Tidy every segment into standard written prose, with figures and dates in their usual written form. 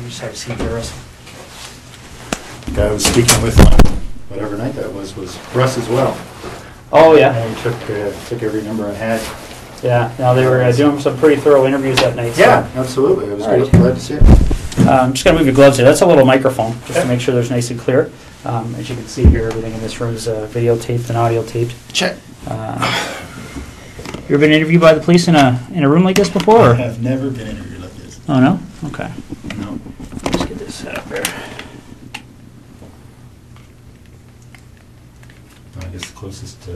You just have a seat there, Russell. The guy I was speaking with on whatever night that was Russ as well. Oh, yeah. And he took every number I had. Yeah, now they were doing some pretty thorough interviews that night. So. Yeah, absolutely. I was glad to see it. I'm just going to move your gloves here. That's a little microphone, just to make sure there's nice and clear. As you can see here, everything in this room is videotaped and audiotaped. Check. You ever been interviewed by the police in a room like this before? Or? I have never been interviewed like this. Oh, no? Okay. No. Let's get this set up here. I guess the closest...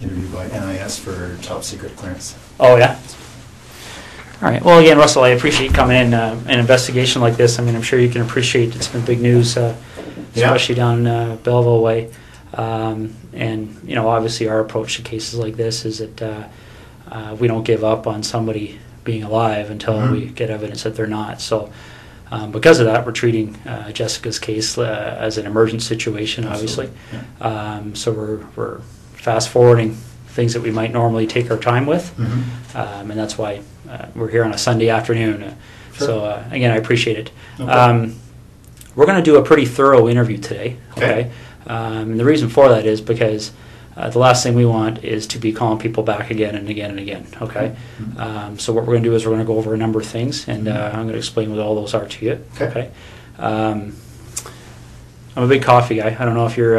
interview by NIS for top secret clearance. Oh, yeah. All right. Well, again, Russell, I appreciate you coming in an investigation like this. I mean, I'm sure you can appreciate it's been big news, especially down Belleville Way. And, you know, obviously our approach to cases like this is that we don't give up on somebody being alive until we get evidence that they're not. So because of that, we're treating Jessica's case as an emergent situation, obviously. Yeah. So we're fast-forwarding things that we might normally take our time with, and that's why we're here on a Sunday afternoon. So again, I appreciate it. Okay. We're going to do a pretty thorough interview today. Okay. And the reason for that is because the last thing we want is to be calling people back again and again and again. Okay. So what we're going to do is we're going to go over a number of things, and I'm going to explain what all those are to you. Okay. I'm a big coffee guy. I don't know if you're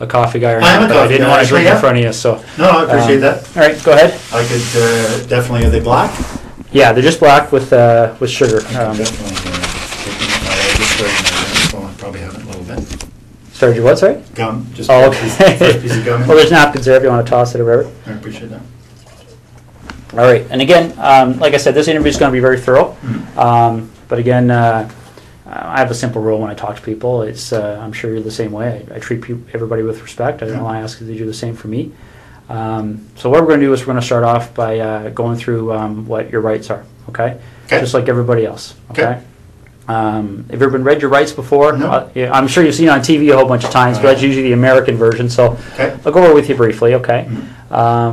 a coffee guy or not, but I didn't want to drink in front of you, so. No, I appreciate that. All right, go ahead. I could definitely, are they black? Yeah, they're just black with sugar. I definitely probably have it a little bit. Started your what, sorry? Gum. Just first piece of gum. Well, there's napkins there if you want to toss it or whatever. I appreciate that. All right, and again, like I said, this interview is going to be very thorough, but again, I have a simple rule when I talk to people. It's I'm sure you're the same way. I treat everybody with respect. I don't know why I ask you to do the same for me. So what we're going to do is we're going to start off by going through what your rights are, okay? Just like everybody else, okay? Have you ever read your rights before? No. I'm sure you've seen it on TV a whole bunch of times, but that's usually the American version, so I'll go over with you briefly, okay?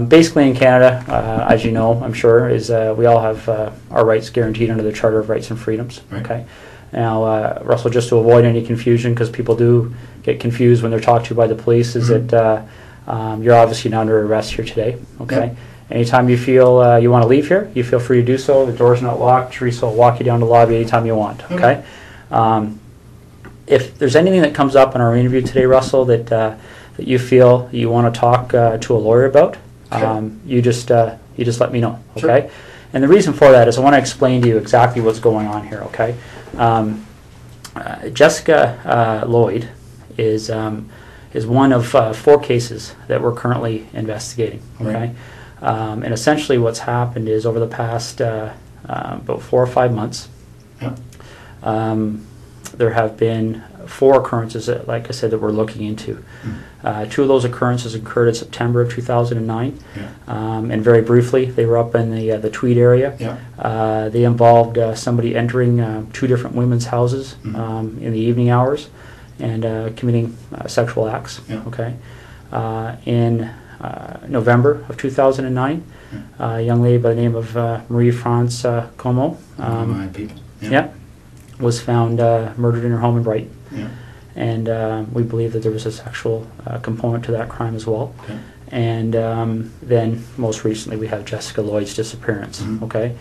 Basically in Canada, as you know, I'm sure, is we all have our rights guaranteed under the Charter of Rights and Freedoms, okay? Now, Russell, just to avoid any confusion, because people do get confused when they're talked to by the police, is that you're obviously not under arrest here today, okay? Anytime you feel you want to leave here, you feel free to do so. The door's not locked. Teresa will walk you down to the lobby anytime you want, okay? If there's anything that comes up in our interview today, Russell, that, that you feel you want to talk to a lawyer about, you just let me know, okay? And the reason for that is I want to explain to you exactly what's going on here, okay? Jessica Lloyd is one of four cases that we're currently investigating, okay? And essentially what's happened is over the past about 4 or 5 months, there have been four occurrences that, like I said, that we're looking into. Two of those occurrences occurred in September of 2009, and very briefly, they were up in the Tweed area. They involved somebody entering two different women's houses in the evening hours and committing sexual acts. Okay, in November of 2009, a young lady by the name of Marie-France Comeau was found murdered in her home in Brighton. And we believe that there was a sexual component to that crime as well. And then most recently we have Jessica Lloyd's disappearance. Okay,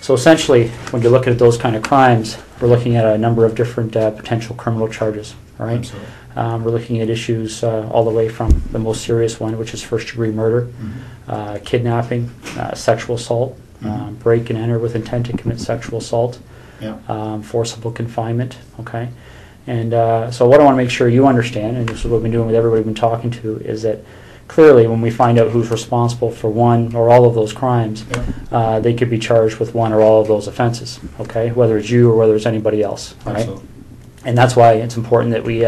so essentially when you're looking at those kind of crimes, we're looking at a number of different potential criminal charges. All right, we're looking at issues all the way from the most serious one, which is first-degree murder, kidnapping, sexual assault, break and enter with intent to commit sexual assault, forcible confinement. Okay. And so what I want to make sure you understand, and this is what we've been doing with everybody we've been talking to, is that clearly when we find out who's responsible for one or all of those crimes, they could be charged with one or all of those offenses, okay, whether it's you or whether it's anybody else, right? And that's why it's important that we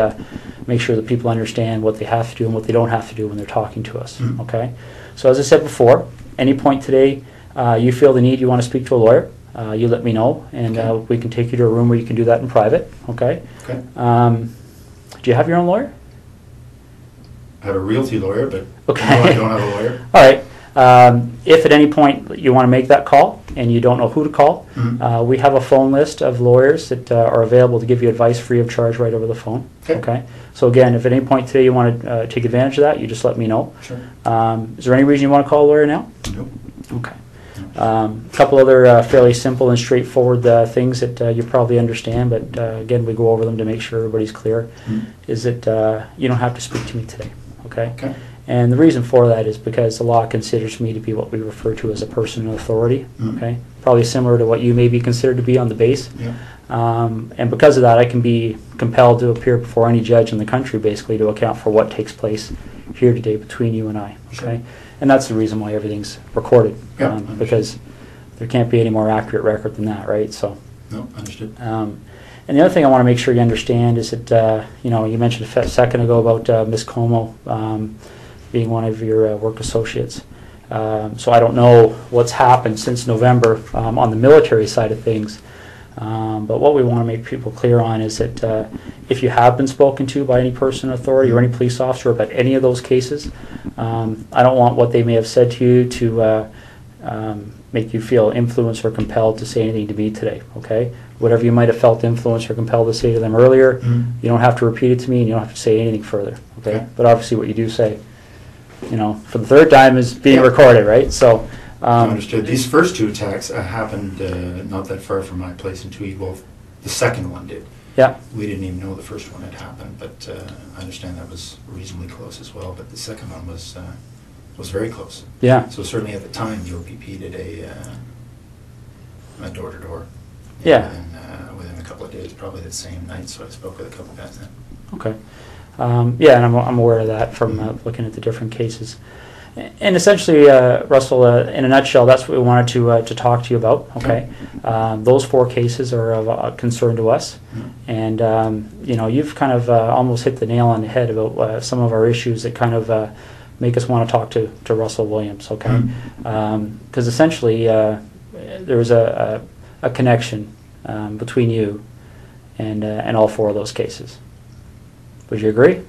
make sure that people understand what they have to do and what they don't have to do when they're talking to us, okay? So as I said before, any point today you feel the need, you want to speak to a lawyer, you let me know, and we can take you to a room where you can do that in private, okay? Do you have your own lawyer? I have a realty lawyer, but no, I don't have a lawyer. All right. If at any point you want to make that call and you don't know who to call, mm-hmm. We have a phone list of lawyers that are available to give you advice free of charge right over the phone. Okay. So again, if at any point today you want to take advantage of that, you just let me know. Sure. Is there any reason you want to call a lawyer now? Nope. Okay. A couple other fairly simple and straightforward things that you probably understand, but again, we go over them to make sure everybody's clear, mm-hmm. is that you don't have to speak to me today, okay? Okay. And the reason for that is because the law considers me to be what we refer to as a person in authority, mm-hmm. okay? Probably similar to what you may be considered to be on the base. Yeah. And because of that, I can be compelled to appear before any judge in the country, basically, to account for what takes place here today between you and I, okay? Sure. And that's the reason why everything's recorded, yep, because there can't be any more accurate record than that, right? So, no, understood. And the other thing I want to make sure you understand is that, you know, you mentioned a second ago about Ms. Comeau being one of your work associates. So I don't know what's happened since November on the military side of things. But what we want to make people clear on is that if you have been spoken to by any person in authority or any police officer about any of those cases, I don't want what they may have said to you to make you feel influenced or compelled to say anything to me today, okay? Whatever you might have felt influenced or compelled to say to them earlier, mm-hmm. you don't have to repeat it to me and you don't have to say anything further, okay? Yeah. But obviously what you do say, you know, for the third time is being yeah. recorded, right? So. Understood. These first two attacks happened not that far from my place in Tweed. Well, the second one did. Yeah. We didn't even know the first one had happened, but I understand that was reasonably close as well. But the second one was very close. Yeah. So certainly at the time, the OPP did a door-to-door. Yeah. And within a couple of days, probably the same night. So I spoke with a couple of guys then. Okay. Yeah, and I'm aware of that from mm-hmm. Looking at the different cases. And essentially, Russell, in a nutshell, that's what we wanted to talk to you about, okay? Those four cases are of concern to us. Mm-hmm. And, you know, you've kind of almost hit the nail on the head about some of our issues that kind of make us want to talk to Russell Williams, okay? Because mm-hmm. Essentially, there was a connection between you and all four of those cases. Would you agree?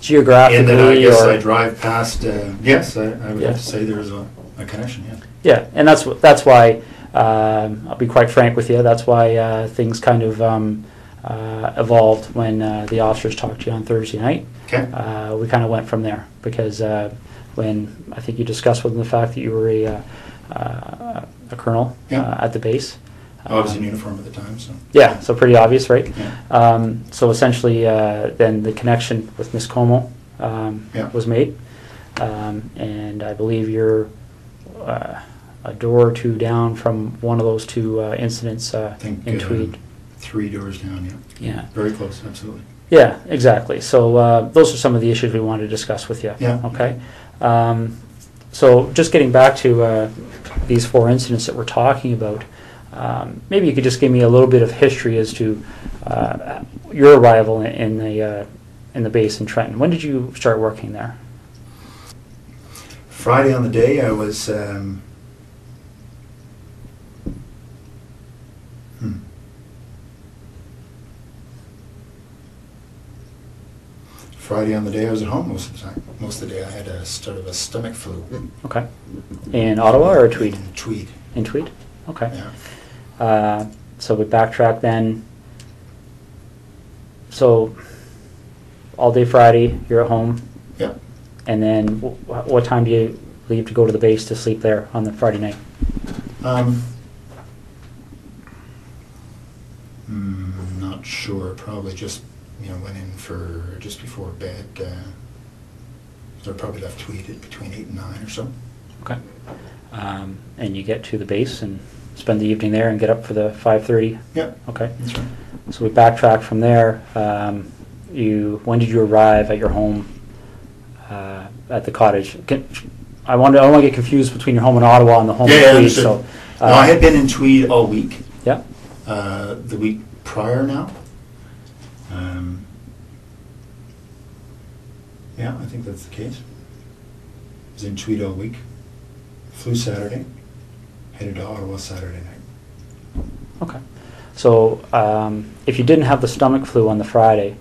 Geographically, and then I guess I drive past. Yes, I would yeah. have to say there is a connection. Yeah. Yeah, and that's why I'll be quite frank with you. That's why things kind of evolved when the officers talked to you on Thursday night. Okay. We kind of went from there because when I think you discussed with them the fact that you were a colonel yeah. At the base. I was in uniform at the time, so. Yeah, so pretty obvious, right? Yeah. So essentially, then the connection with Ms. Comeau yeah. was made, and I believe you're a door or two down from one of those two incidents in Tweed. 3 doors down, yeah. Yeah. Very close, absolutely. Yeah, exactly. So those are some of the issues we wanted to discuss with you. Yeah. Okay. So just getting back to these 4 incidents that we're talking about, maybe you could just give me a little bit of history as to your arrival in the base in Trenton. When did you start working there? Friday on the day I was. Friday on the day I was at home most of the time. Most of the day I had a sort of a stomach flu. Okay. In Ottawa or Tweed? In Tweed. In Tweed. Okay. Yeah. So we backtrack then. So all day Friday, you're at home. Yeah. And then what time do you leave to go to the base to sleep there on the Friday night? Not sure. Probably just, you know, went in for just before bed. So I probably left Tweed at between 8 and 9 or so. Okay. And you get to the base and spend the evening there and get up for the 5:30? Yeah. Okay. That's right. So we backtrack from there. When did you arrive at your home at the cottage? I don't want to get confused between your home in Ottawa and the home in Tweed. So, no, I had been in Tweed all week. Yeah. The week prior now. Yeah, I think that's the case. I was in Tweed all week. Flew Saturday. Headed to Ottawa Saturday night. Okay. So if you didn't have the stomach flu on the Friday,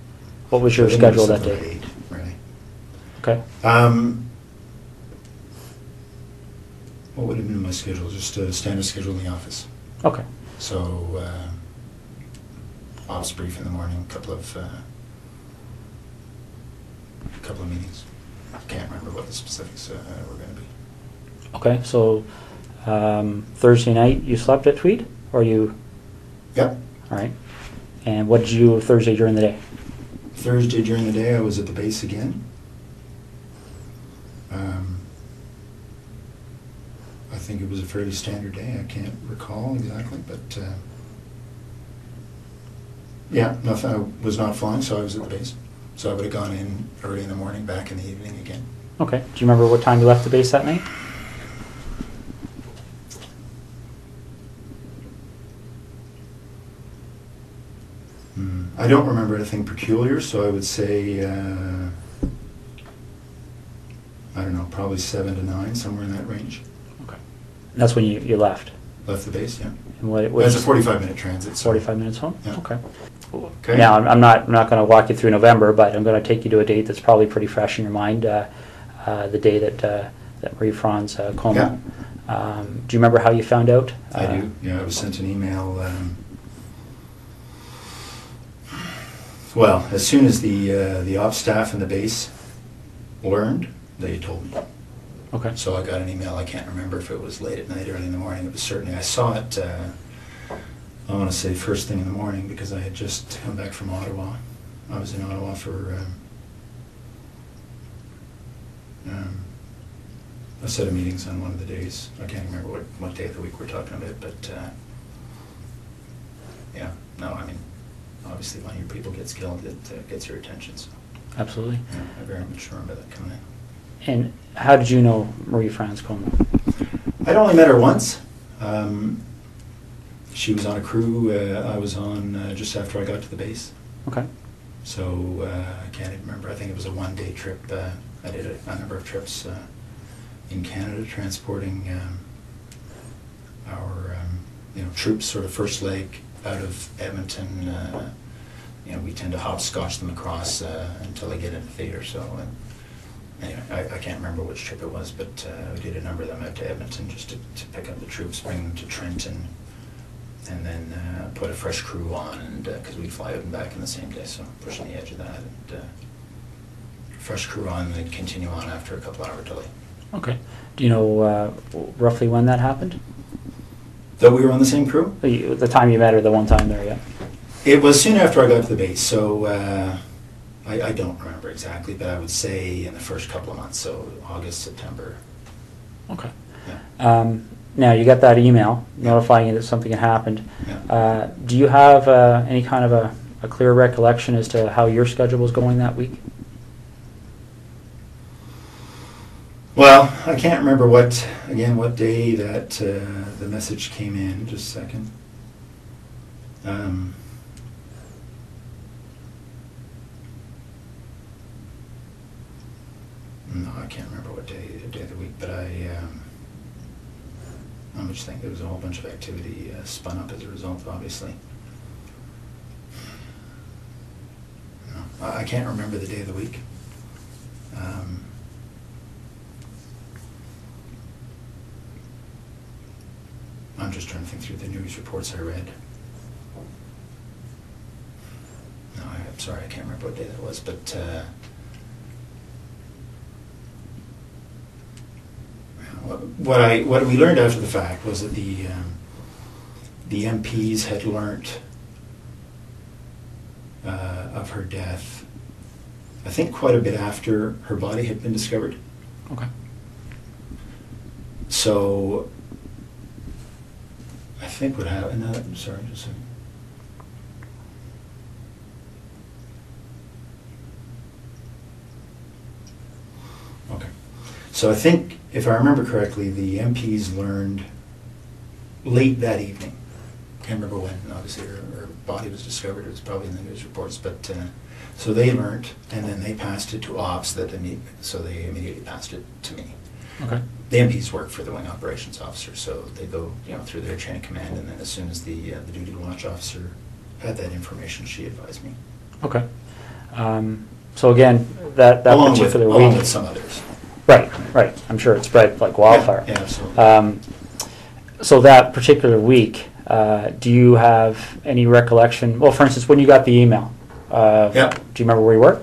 what was your schedule that day? 8, really. Okay. what would have been my schedule? Just a standard schedule in the office. Okay. So, office brief in the morning, couple of meetings. I can't remember what the specifics were going to be. Okay, so Thursday night you slept at Tweed, or you? Yep. All right. And what did you do Thursday during the day? Thursday during the day I was at the base again. I think it was a fairly standard day. I can't recall exactly, but yeah, nothing. I was not flying, so I was at the base. So I would have gone in early in the morning, back in the evening again. Okay. Do you remember what time you left the base that night? I don't remember anything peculiar, so I would say, I don't know, probably 7 to 9, somewhere in that range. Okay. And that's when you left? Left the base, yeah. And what that's a 45-minute transit. 45 minutes home? Yeah. Okay. Okay. Now, I'm not going to walk you through November, but I'm going to take you to a date that's probably pretty fresh in your mind, the day that Marie-France Coleman. Yeah. Do you remember how you found out? I do. Yeah, I was sent an email. Well, as soon as the ops staff in the base learned, they told me. Okay. So I got an email. I can't remember if it was late at night, early in the morning. It was certainly, I saw it, I want to say first thing in the morning, because I had just come back from Ottawa. I was in Ottawa for a set of meetings on one of the days. I can't remember what day of the week we're talking about, but yeah, no, I mean, obviously when your people gets killed, it gets your attention. So. Absolutely. Yeah, I very much remember that coming in. And how did you know Marie-France Comeau? I'd only met her once. She was on a crew I was on just after I got to the base. Okay. So I can't even remember. I think it was a one-day trip. I did a number of trips in Canada, transporting our troops, sort of first leg out of Edmonton. We tend to hopscotch them across until they get into theater. So anyway, I can't remember which trip it was, but we did a number of them out to Edmonton just to pick up the troops, bring them to Trenton, and then put a fresh crew on, and because we'd fly out and back in the same day, so pushing the edge of that, and fresh crew on, and then continue on after a couple-hour delay. Okay. Do you know roughly when that happened? That we were on the same crew? The time you met her, the one time there, yeah. It was soon after I got to the base, so I don't remember exactly, but I would say in the first couple of months, so August, September. Okay. Yeah. Now, you got that email notifying you that something had happened. Yeah. Do you have any kind of a clear recollection as to how your schedule was going that week? Well, I can't remember what day that the message came in. Just a second. No, I can't remember what day of the week, but I just think there was a whole bunch of activity spun up as a result, obviously. No, I can't remember the day of the week. I'm just trying to think through the news reports I read. No, I'm sorry, I can't remember what day that was, but what we learned after the fact was that the MPs had learnt of her death, I think quite a bit after her body had been discovered. Okay. So I think what happened, I'm sorry, just a second. Okay. So I think, if I remember correctly, the MPs learned late that evening. Can't remember when, obviously, her body was discovered. It was probably in the news reports, but so they learned, and then they passed it to ops. So they immediately passed it to me. Okay. The MPs work for the wing operations officer, so they go through their chain of command, and then as soon as the duty watch officer had that information, she advised me. Okay. So again, that particular week, along with some others. Right, right. I'm sure it spread like wildfire. Yeah, yeah, absolutely. So that particular week, do you have any recollection? Well, for instance, when you got the email, do you remember where you were?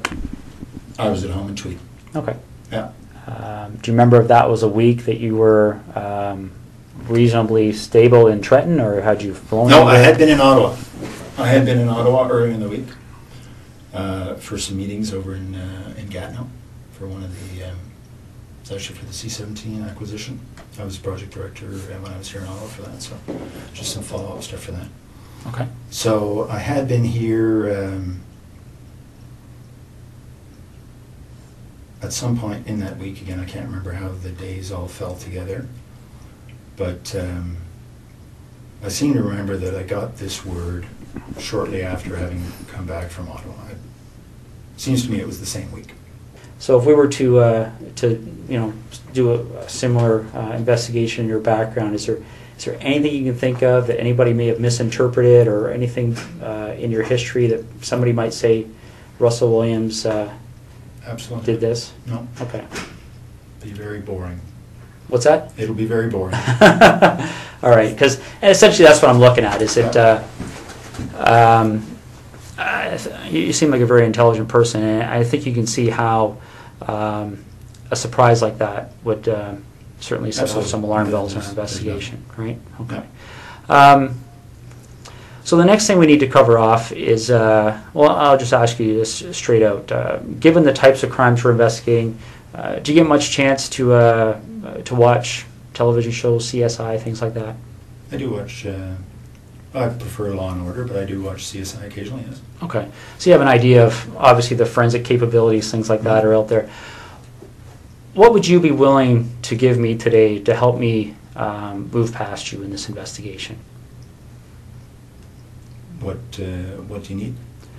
I was at home in Tweed. Okay. Yeah. Do you remember if that was a week that you were reasonably stable in Trenton, or had you flown? No, I had been in Ottawa. I had been in Ottawa earlier in the week for some meetings over in Gatineau for one of the, it's actually for the C-17 acquisition. I was project director when I was here in Ottawa for that, so just some follow-up stuff for that. Okay. So I had been here at some point in that week. Again, I can't remember how the days all fell together, but I seem to remember that I got this word shortly after having come back from Ottawa. It seems to me it was the same week. So if we were to do a similar investigation in your background, is there anything you can think of that anybody may have misinterpreted, or anything in your history that somebody might say Russell Williams absolutely did this? No. Okay. Be very boring. What's that? It'll be very boring. All right, because essentially that's what I'm looking at. Is it? You seem like a very intelligent person, and I think you can see how a surprise like that would certainly set off some alarm bells in an investigation, right? Okay. Yeah. So the next thing we need to cover off is, well, I'll just ask you this straight out. Given the types of crimes we're investigating, do you get much chance to watch television shows, CSI, things like that? I do watch... I prefer Law and Order, but I do watch CSI occasionally, yes. Okay. So you have an idea of, obviously, the forensic capabilities, things like that are out there. What would you be willing to give me today to help me move past you in this investigation? What do you need?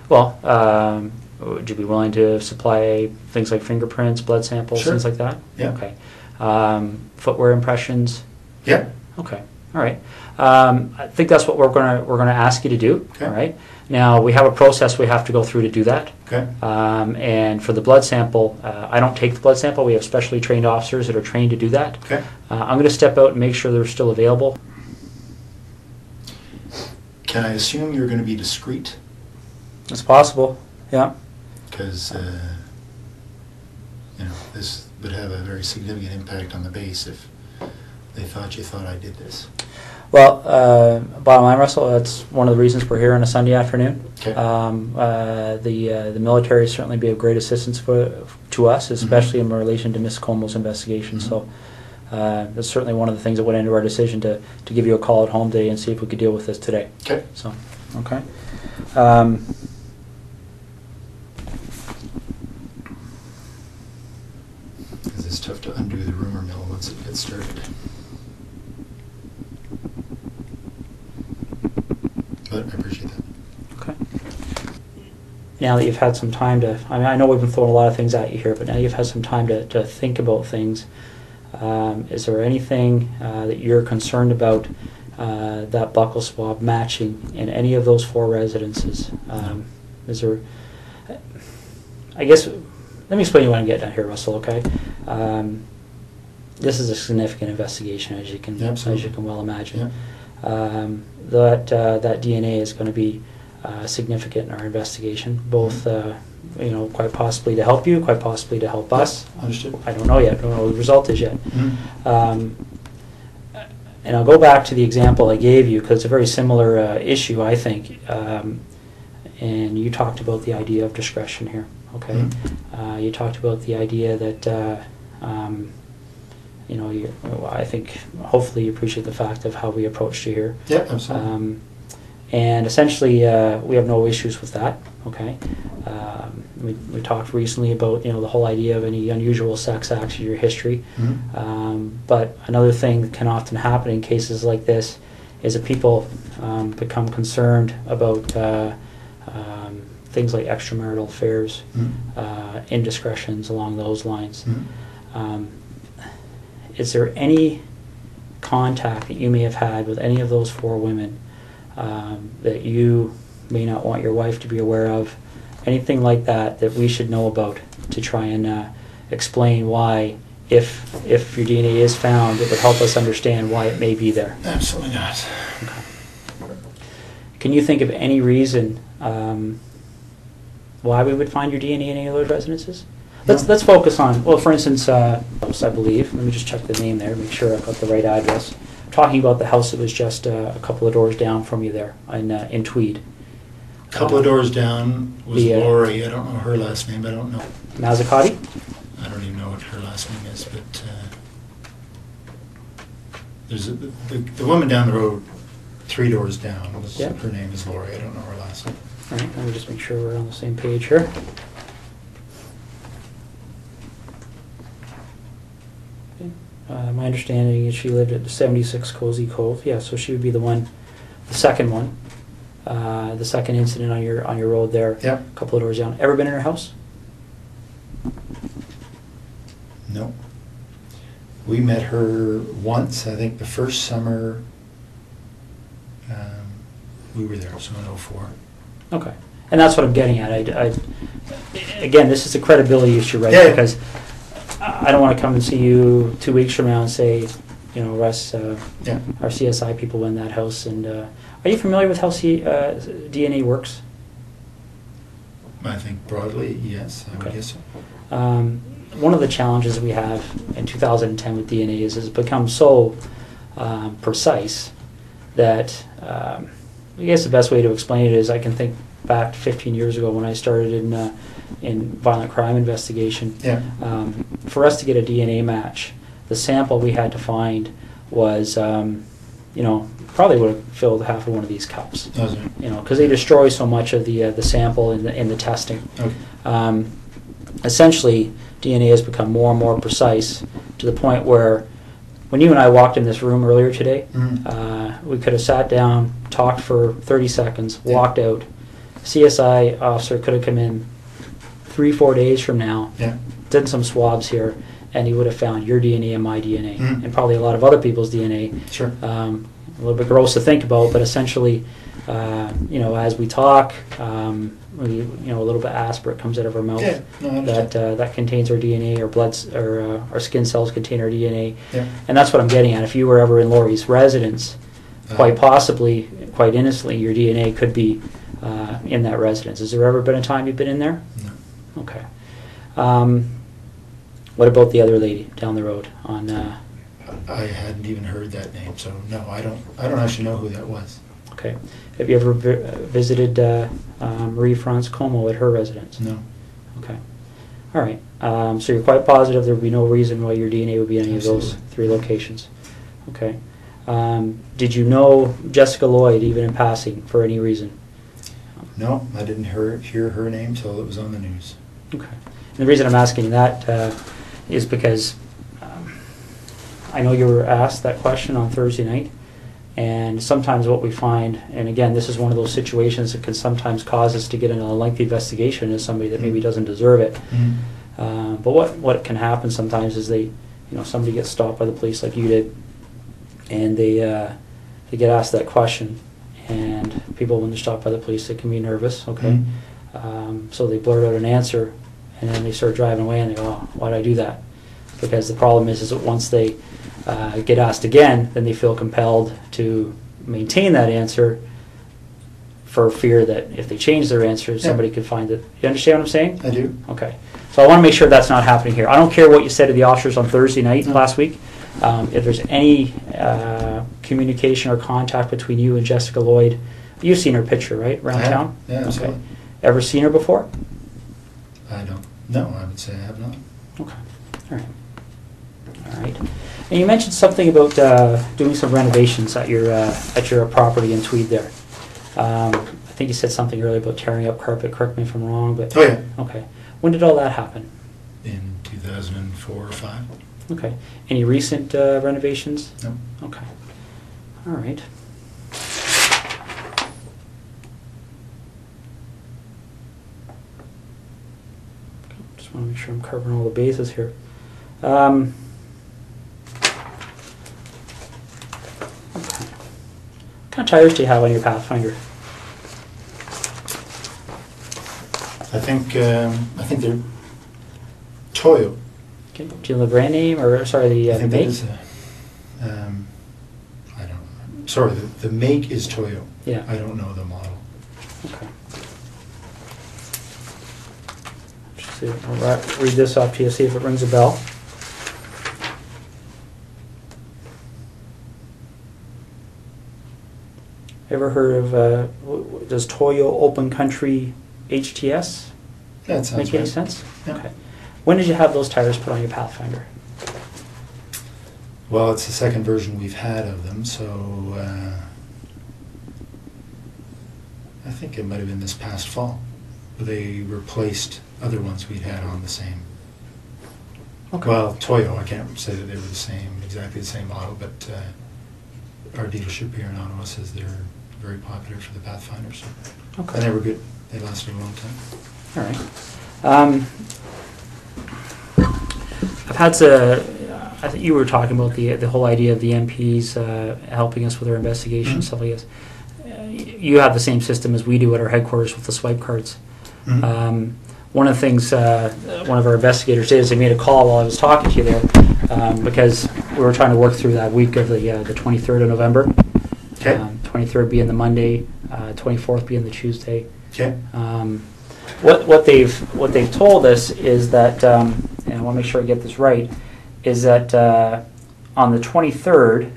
Well, would you be willing to supply things like fingerprints, blood samples, things like that? Yeah. Okay. Footwear impressions? Yeah. Okay. All right. I think that's what we're gonna ask you to do. Okay. All right. Now we have a process we have to go through to do that. Okay. And for the blood sample, I don't take the blood sample. We have specially trained officers that are trained to do that. Okay. I'm going to step out and make sure they're still available. Can I assume you're going to be discreet? It's possible. Yeah. Because this would have a very significant impact on the base if they thought you thought I did this. Well, bottom line, Russell, that's one of the reasons we're here on a Sunday afternoon. Okay. The military certainly be of great assistance to us, especially in relation to Ms. Comeau's investigation. So that's certainly one of the things that went into our decision to give you a call at home today and see if we could deal with this today. Okay. So, okay. Because it's tough to undo the rumor mill once it gets started. But I appreciate that. Okay. Now that you've had some time to, I mean, I know we've been throwing a lot of things at you here, but now you've had some time to think about things, is there anything that you're concerned about that buckle swab matching in any of those four residences? Is there, I guess, let me explain what I'm getting at here, Russell, okay? This is a significant investigation, as you can well imagine. Yeah. That DNA is going to be significant in our investigation, both quite possibly to help you, quite possibly to help us. Understood. I don't know yet. I don't know what the result is yet. And I'll go back to the example I gave you, because it's a very similar issue, I think. And you talked about the idea of discretion here. Okay. You talked about the idea that. I think hopefully you appreciate the fact of how we approached you here. Yeah, absolutely. And essentially, we have no issues with that. Okay. We talked recently about the whole idea of any unusual sex acts in your history. But another thing that can often happen in cases like this is that people become concerned about things like extramarital affairs, indiscretions along those lines. Is there any contact that you may have had with any of those four women that you may not want your wife to be aware of? Anything like that that we should know about to try and explain why if your DNA is found, it would help us understand why it may be there. Absolutely not. Okay. Can you think of any reason why we would find your DNA in any of those residences? Let's focus on, well, for instance, I believe, let me just check the name there, make sure I've got the right address. I'm talking about the house that was just a couple of doors down from you there in Tweed. A couple of doors down was Lori, I don't know her last name, I don't know. Mazzucotti? I don't even know what her last name is, but there's the woman down the road, 3 doors down, was, yep. Her name is Lori, I don't know her last name. All right, let me just make sure we're on the same page here. My understanding is she lived at 76 Cozy Cove. Yeah, so she would be the one, the second one, the second incident on your road there. Yeah. A couple of doors down. Ever been in her house? No. We met her once. I think the first summer we were there, so in 04. Okay, and that's what I'm getting at. Again, this is a credibility issue, right? Yeah. Because I don't want to come and see you 2 weeks from now and say, you know, Russ, our CSI people went in that house. And are you familiar with how DNA works? I think broadly, yes. I would guess so. One of the challenges we have in 2010 with DNA is it's become so precise that I guess the best way to explain it is I can think back 15 years ago when I started in violent crime investigation. Yeah. For us to get a DNA match, the sample we had to find was, you know, probably would have filled half of one of these cups. Okay. You know, because they destroy so much of the sample in the testing. Okay. Essentially, DNA has become more and more precise to the point where when you and I walked in this room earlier today, mm-hmm. We could have sat down, talked for 30 seconds, walked out. CSI officer could have come in 3-4 days from now, did some swabs here, and he would have found your DNA and my DNA, and probably a lot of other people's DNA. Sure. A little bit gross to think about, but essentially, you know, as we talk, you know, a little bit aspirate comes out of our mouth that contains our DNA, or blood, or our skin cells contain our DNA, and that's what I'm getting at. If you were ever in Lori's residence, quite possibly, quite innocently, your DNA could be in that residence. Has there ever been a time you've been in there? No. Okay. What about the other lady down the road on? I hadn't even heard that name, so no, I don't actually know who that was. Okay. Have you ever visited Marie-France Comeau at her residence? No. Okay. All right. So you're quite positive there would be no reason why your DNA would be in any of those 3 locations. Okay. Did you know Jessica Lloyd even in passing for any reason? No, I didn't hear her name until it was on the news. Okay. And the reason I'm asking that is because I know you were asked that question on Thursday night, and sometimes what we find, and again, this is one of those situations that can sometimes cause us to get into a lengthy investigation as somebody that maybe doesn't deserve it. Mm-hmm. But what can happen sometimes is somebody gets stopped by the police like you did, and they get asked that question. And people, when they're stopped by the police, they can be nervous, okay? So they blurt out an answer, and then they start driving away, and they go, oh, why did I do that? Because the problem is that once they get asked again, then they feel compelled to maintain that answer for fear that if they change their answer, somebody could find it. You understand what I'm saying? I do. Okay. So I want to make sure that's not happening here. I don't care what you said to the officers on Thursday night last week. If there's any communication or contact between you and Jessica Lloyd, you've seen her picture, right, around town? Yeah, absolutely. Okay. Ever seen her before? No, I would say I have not. Okay. All right. All right. And you mentioned something about doing some renovations at your property in Tweed there. I think you said something earlier about tearing up carpet. Correct me if I'm wrong, but okay. When did all that happen? In 2004 or 5. Okay. Any recent renovations? No. Okay. All right. Just want to make sure I'm covering all the bases here. Okay. What kind of tires do you have on your Pathfinder? I think they're Toyo Okay. Do you know the brand name, or sorry, the make? Is, I don't remember. Sorry, the make is Toyo. Yeah. I don't know the model. Okay. Let's see. I'll read this off to you, see if it rings a bell. Ever heard of, does Toyo Open Country HTS? That sounds make any sense? Yeah. Okay. When did you have those tires put on your Pathfinder? Well, it's the second version we've had of them, so I think it might have been this past fall. They replaced other ones we'd had on the same. Okay. Well, Toyo, I can't say that they were the same, exactly the same model, but our dealership here in Ottawa says they're very popular for the Pathfinders. Okay. And they were good. They lasted a long time. All right. I've had to. I think you were talking about the whole idea of the MPs helping us with our investigation. Mm-hmm. Stuff like this. You have the same system as we do at our headquarters with the swipe cards. Mm-hmm. One of the things one of our investigators did is they made a call while I was talking to you there because we were trying to work through that week of the 23rd of November. Okay. 23rd being the Monday, 24th being the Tuesday. Okay. What they've told us is that, and I want to make sure I get this right, is that on the 23rd,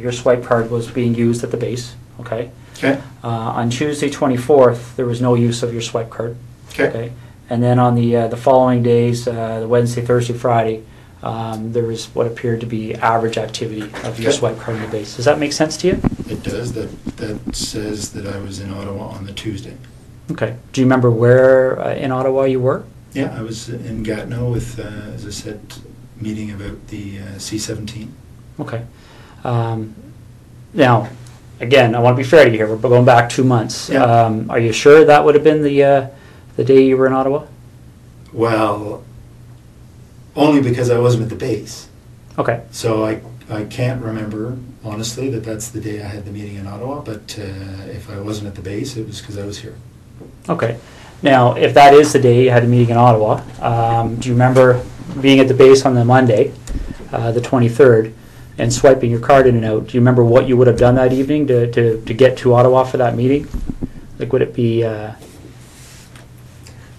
your swipe card was being used at the base. Okay. Okay. On Tuesday 24th, there was no use of your swipe card. Okay. Okay. And then on the following days, the Wednesday, Thursday, Friday, there was what appeared to be average activity of your swipe card on the base. Does that make sense to you? It does. That says that I was in Ottawa on the Tuesday. Okay. Do you remember where in Ottawa you were? Yeah, I was in Gatineau with, as I said, meeting about the C-17. Okay. Now, again, I want to be fair to you here. We're going back 2 months. Yeah. Are you sure that would have been the day you were in Ottawa? Well, only because I wasn't at the base. Okay. So I can't remember, honestly, that that's the day I had the meeting in Ottawa, but if I wasn't at the base, it was because I was here. Okay. Now, if that is the day you had a meeting in Ottawa, do you remember being at the base on the Monday, the 23rd, and swiping your card in and out? Do you remember what you would have done that evening to get to Ottawa for that meeting? Like, would it be...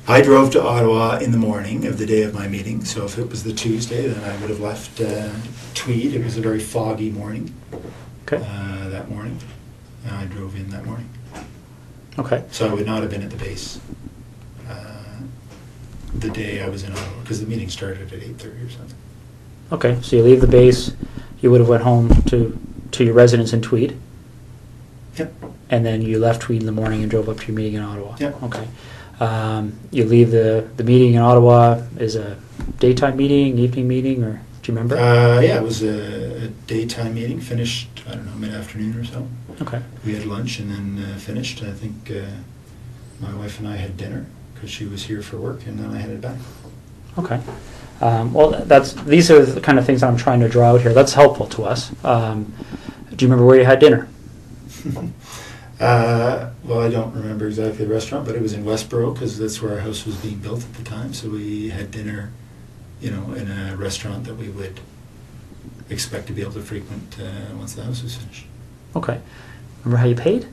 I drove to Ottawa in the morning of the day of my meeting, so if it was the Tuesday, then I would have left Tweed. It was a very foggy morning. Okay. That morning. I drove in that morning. Okay. So I would not have been at the base the day I was in Ottawa, because the meeting started at 8:30 or something. Okay, so you leave the base, you would have went home to your residence in Tweed? Yep. And then you left Tweed in the morning and drove up to your meeting in Ottawa? Yep. Okay. You leave the meeting in Ottawa is a daytime meeting, evening meeting, or do you remember? Yeah, it was a daytime meeting, finished, I don't know, mid-afternoon or so. Okay. We had lunch and then finished. I think my wife and I had dinner because she was here for work, and then I headed back. Okay. Well, these are the kind of things I'm trying to draw out here. That's helpful to us. Do you remember where you had dinner? Well, I don't remember exactly the restaurant, but it was in Westboro because that's where our house was being built at the time. So we had dinner, you know, in a restaurant that we would expect to be able to frequent once the house was finished. Okay. Remember how you paid?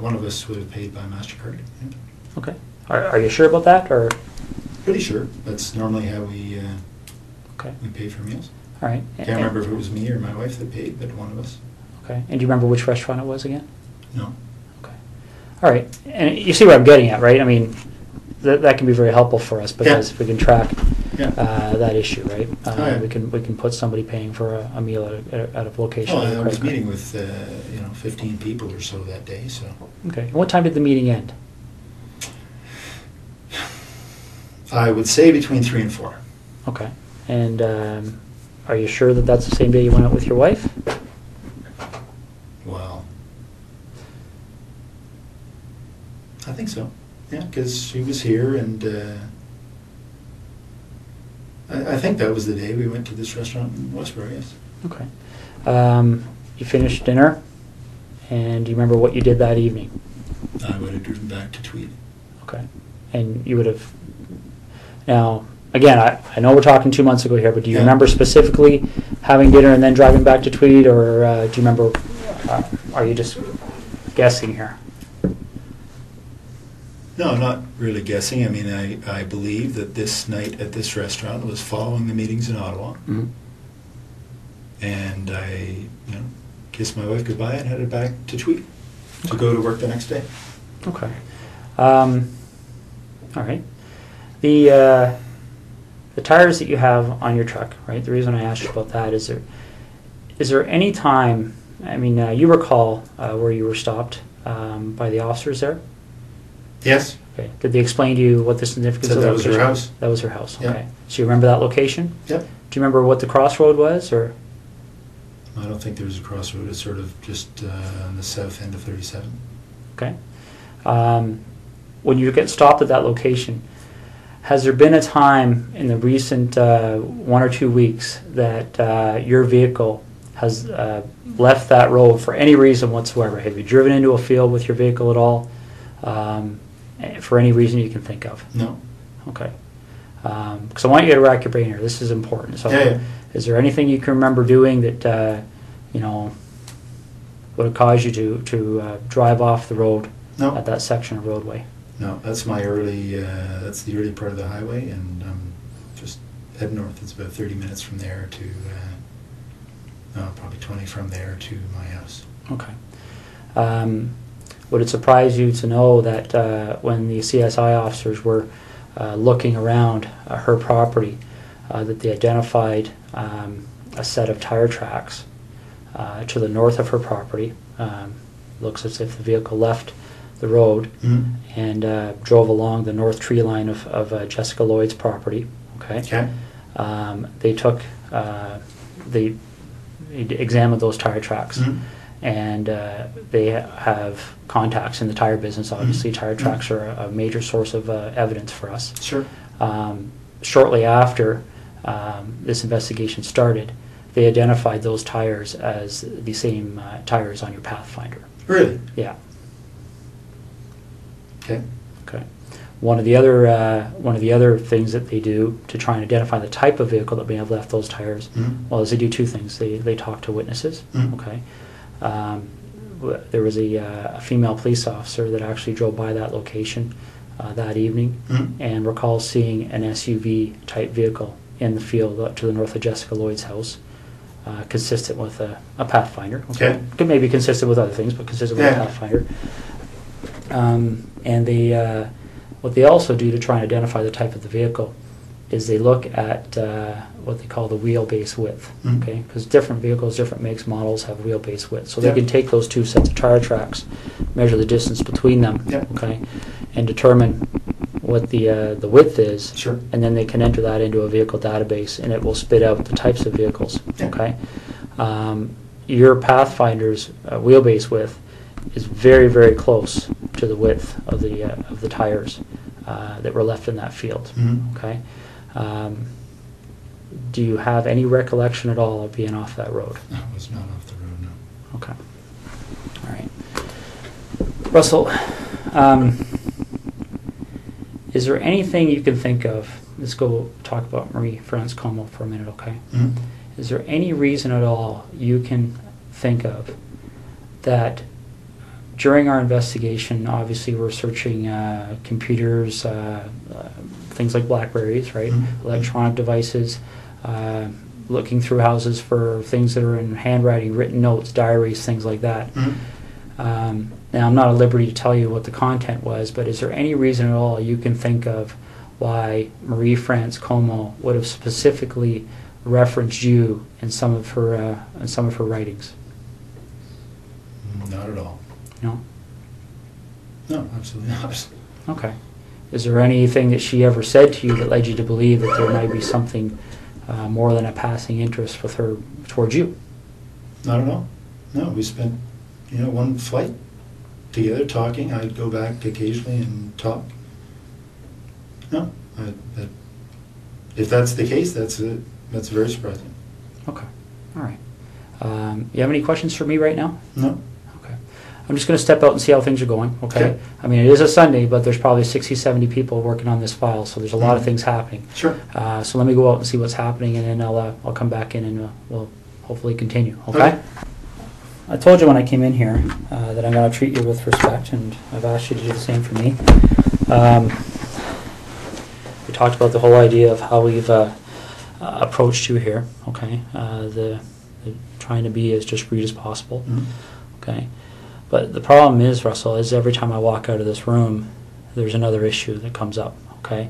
One of us would have paid by MasterCard. Yeah. Okay. Are you sure about that, or? Pretty sure. That's normally how we pay for meals. All right. Can't remember if it was me or my wife that paid, but one of us. Okay. And do you remember which restaurant it was again? No. Okay. All right. And you see what I'm getting at, right? I mean, that can be very helpful for us because if we can track that issue, right? We can put somebody paying for a meal at a location. Well, I was meeting with 15 people or so that day. So. Okay. And what time did the meeting end? I would say between 3 and 4. Okay. And are you sure that that's the same day you went out with your wife? Well, I think so. Yeah, because she was here, and I think that was the day we went to this restaurant in Westboro, yes. Okay. You finished dinner, and do you remember what you did that evening? I would have driven back to Tweed. Okay. And you would have... Now, again, I know we're talking 2 months ago here, but do you remember specifically having dinner and then driving back to Tweed, or do you remember, are you just guessing here? No, I'm not really guessing. I mean, I believe that this night at this restaurant was following the meetings in Ottawa. Mm-hmm. And I, you know, kissed my wife goodbye and headed back to Tweed to go to work the next day. Okay. All right. The tires that you have on your truck, right? The reason I asked you about that is there any time? I mean, you recall where you were stopped by the officers there? Yes. Okay. Did they explain to you what the significance of that was? That was her house. That was her house. Okay. Yep. So you remember that location? Yep. Do you remember what the crossroad was, or? I don't think there was a crossroad. It's sort of just on the south end of 37. Okay. When you get stopped at that location, has there been a time in the recent 1 or 2 weeks that your vehicle has left that road for any reason whatsoever? Have you driven into a field with your vehicle at all, for any reason you can think of? No. Okay. Because I want you to rack your brain here. This is important. So is there anything you can remember doing that, you know, would have caused you to drive off the road at that section of roadway? No, that's my early, that's the early part of the highway, and just head north. It's about 30 minutes from there to, probably 20 from there to my house. Okay. Would it surprise you to know that when the CSI officers were looking around her property, that they identified a set of tire tracks to the north of her property? Looks as if the vehicle left the road and drove along the north tree line of Jessica Lloyd's property. Okay. They took, they examined those tire tracks, and they have contacts in the tire business. Obviously, tire tracks are a major source of evidence for us. Sure. Shortly after this investigation started, they identified those tires as the same tires on your Pathfinder. Really? Yeah. Okay. Okay. One of the other things that they do to try and identify the type of vehicle that may have left those tires, well, is they do two things. They talk to witnesses. Okay. There was a female police officer that actually drove by that location that evening and recalls seeing an SUV type vehicle in the field up to the north of Jessica Lloyd's house, consistent with a Pathfinder. Okay. Could maybe consistent with other things, but consistent with a Pathfinder. And they, what they also do to try and identify the type of the vehicle is they look at what they call the wheelbase width, okay? Because different vehicles, different makes, models have wheelbase width. So they can take those two sets of tire tracks, measure the distance between them, okay, and determine what the width is, and then they can enter that into a vehicle database, and it will spit out the types of vehicles, okay? Your Pathfinder's wheelbase width is very, very close to the width of the tires that were left in that field. Okay, do you have any recollection at all of being off that road? I was not off the road, no. Okay, all right. Russell, is there anything you can think of? Let's go talk about Marie-France Comeau for a minute, okay? Is there any reason at all you can think of that? During our investigation, obviously, we're searching computers, things like BlackBerries, right? Electronic devices, looking through houses for things that are in handwriting, written notes, diaries, things like that. Now, I'm not at liberty to tell you what the content was, but is there any reason at all you can think of why Marie-France Comeau would have specifically referenced you in some of her writings? Not at all. No? No, absolutely not. Okay. Is there anything that she ever said to you that led you to believe that there might be something more than a passing interest with her towards you? Not at all. No, we spent, you know, one flight together talking. I'd go back occasionally and talk. No. If that's the case, that's very surprising. Okay. All right. You have any questions for me right now? No. I'm just going to step out and see how things are going, okay? Sure. I mean, it is a Sunday, but there's probably 60, 70 people working on this file, so there's a lot of things happening. Sure. So let me go out and see what's happening, and then I'll come back in and we'll hopefully continue, okay? Okay. I told you when I came in here that I'm going to treat you with respect, and I've asked you to do the same for me. We talked about the whole idea of how we've approached you here, okay? The trying to be as just rude as possible, okay? But the problem is, Russell, is every time I walk out of this room, there's another issue that comes up, okay?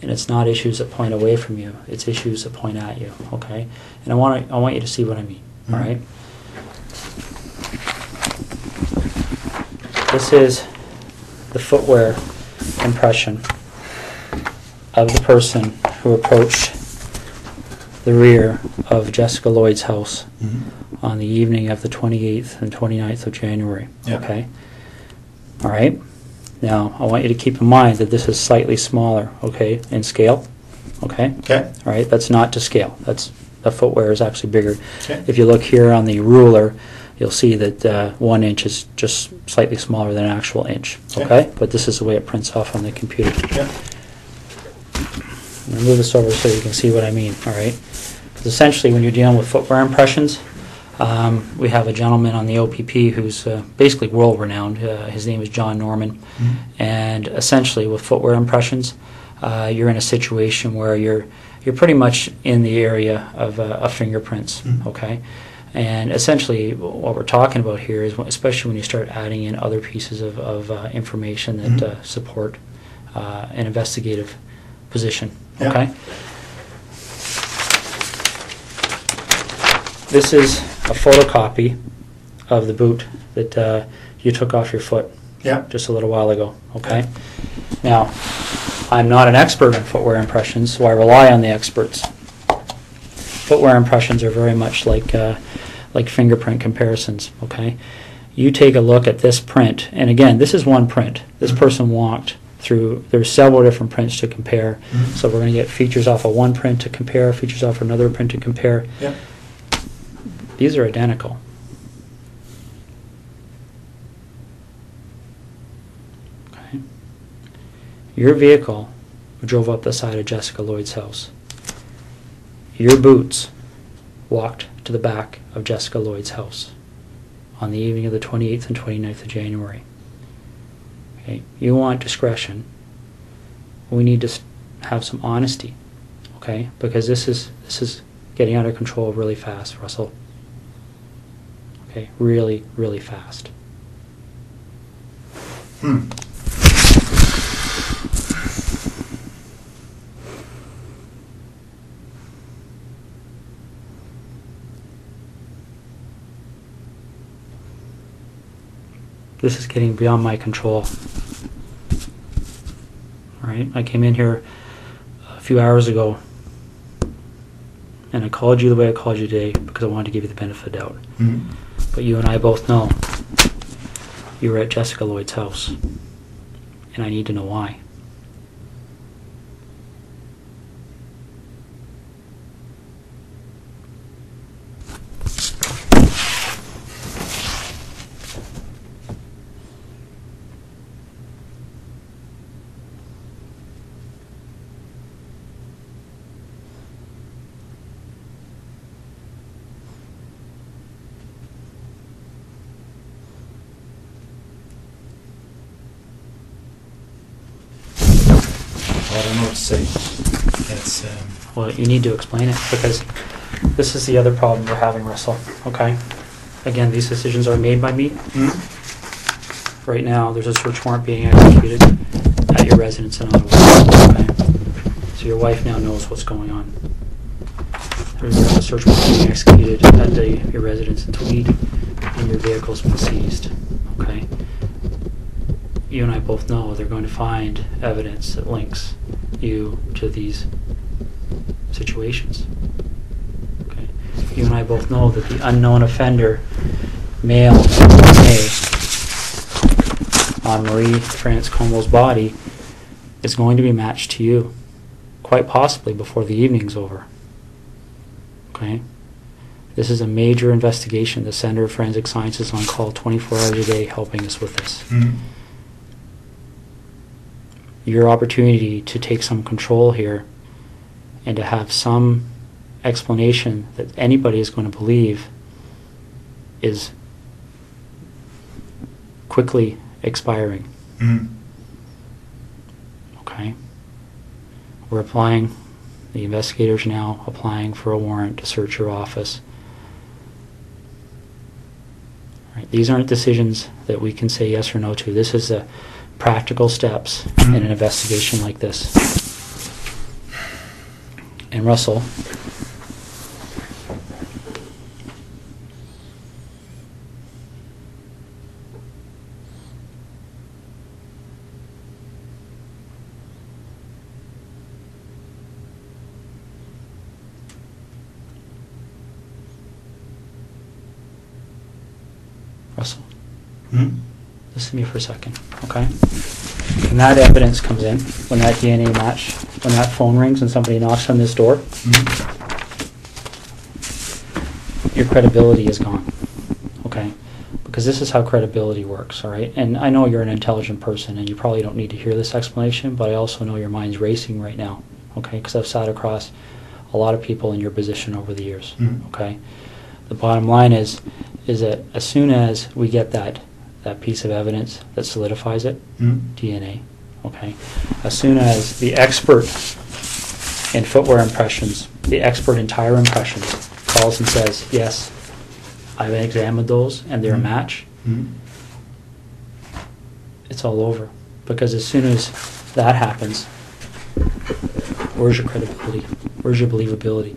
And it's not issues that point away from you, it's issues that point at you, okay? And I want you to see what I mean, all right? This is the footwear impression of the person who approached the rear of Jessica Lloyd's house on the evening of the 28th and 29th of January. Yep. Okay? All right? Now, I want you to keep in mind that this is slightly smaller, okay, in scale. Okay? Okay. All right? That's not to scale. That's, the footwear is actually bigger. Okay. If you look here on the ruler, you'll see that 1 inch is just slightly smaller than an actual inch. Okay? Okay? But this is the way it prints off on the computer. Yep. I'm going to move this over so you can see what I mean, all right? Because essentially when you're dealing with footwear impressions, we have a gentleman on the OPP who's basically world-renowned. His name is John Norman. And essentially with footwear impressions, you're in a situation where you're pretty much in the area of fingerprints, okay? And essentially what we're talking about here is, especially when you start adding in other pieces of information that support an investigative position. Yeah. Okay. This is a photocopy of the boot that you took off your foot. Yeah. Just a little while ago. Okay. Yeah. Now, I'm not an expert in footwear impressions, so I rely on the experts. Footwear impressions are very much like fingerprint comparisons. Okay. You take a look at this print, and again, this is one print. This person walked through, there's several different prints to compare. So we're going to get features off of one print to compare, features off another print to compare. Yep. These are identical. Okay. Your vehicle drove up the side of Jessica Lloyd's house. Your boots walked to the back of Jessica Lloyd's house on the evening of the 28th and 29th of January. Okay. You want discretion. We need to have some honesty, okay? Because this is getting out of control really fast, Russell. Okay, really, really fast. This is getting beyond my control. All right, I came in here a few hours ago and I called you the way I called you today because I wanted to give you the benefit of the doubt. But you and I both know you were at Jessica Lloyd's house and I need to know why. Well, you need to explain it because this is the other problem we're having, Russell. Okay? Again, these decisions are made by me. Right now, there's a search warrant being executed at your residence in Ottawa. Okay? So your wife now knows what's going on. There's a search warrant being executed at your residence in Tweed, and your vehicle's been seized. Okay? You and I both know they're going to find evidence that links you to these situations. Okay. You and I both know that the unknown offender, male DNA, on Marie-France Comeau's body is going to be matched to you, quite possibly before the evening's over. Okay. This is a major investigation. The Center of Forensic Science is on call 24 hours a day helping us with this. Mm-hmm. Your opportunity to take some control here and to have some explanation that anybody is going to believe is quickly expiring. Mm-hmm. Okay? We're applying, the investigators now applying for a warrant to search your office. Right, these aren't decisions that we can say yes or no to. This is the practical steps in an investigation like this. And Russell, listen to me for a second, okay? When that evidence comes in, when that DNA match, when that phone rings and somebody knocks on this door, your credibility is gone, okay? Because this is how credibility works, all right? And I know you're an intelligent person and you probably don't need to hear this explanation, but I also know your mind's racing right now, okay? Because I've sat across a lot of people in your position over the years, okay? The bottom line is that as soon as we get that piece of evidence that solidifies it, DNA, okay? As soon as the expert in footwear impressions, the expert in tire impressions calls and says, yes, I've examined those and they're a match, it's all over. Because as soon as that happens, where's your credibility? Where's your believability?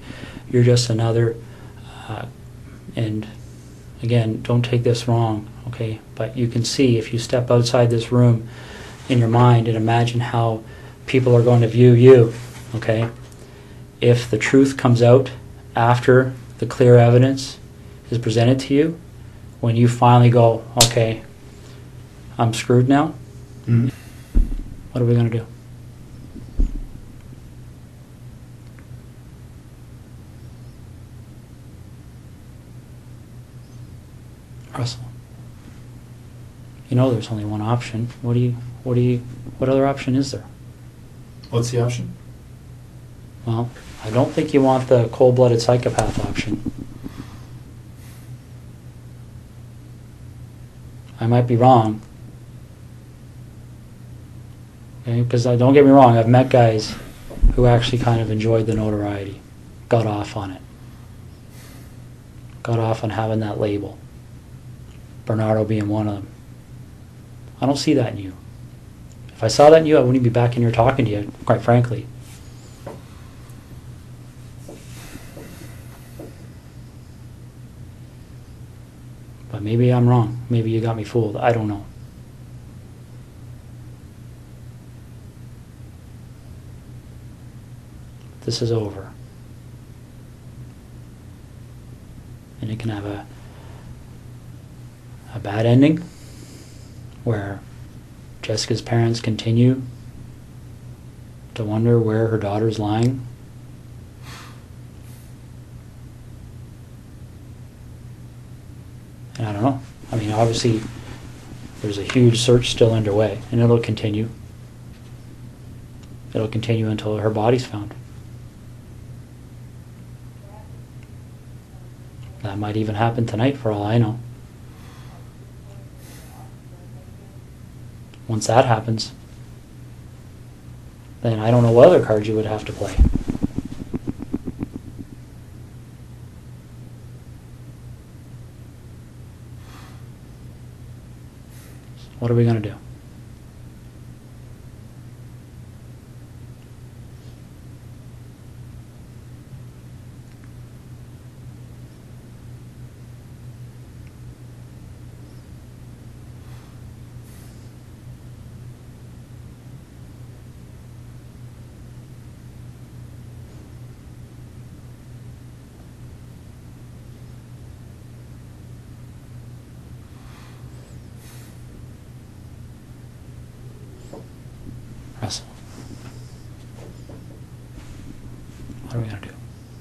You're just another, and again, don't take this wrong, okay, but you can see if you step outside this room in your mind and imagine how people are going to view you, okay, if the truth comes out after the clear evidence is presented to you, when you finally go, okay, I'm screwed now, what are we going to do? Russell, you know there's only one option. What other option is there? What's the option? Well, I don't think you want the cold-blooded psychopath option. I might be wrong. Okay, because don't get me wrong, I've met guys who actually kind of enjoyed the notoriety, got off on it, got off on having that label. Bernardo being one of them. I don't see that in you. If I saw that in you, I wouldn't be back in here talking to you, quite frankly. But maybe I'm wrong. Maybe you got me fooled. I don't know. This is over. And it can have a bad ending where Jessica's parents continue to wonder where her daughter's lying. And I don't know. I mean, obviously, there's a huge search still underway, and it'll continue. It'll continue until her body's found. That might even happen tonight, for all I know. Once that happens, then I don't know what other cards you would have to play. So what are we going to do? What are we going to do?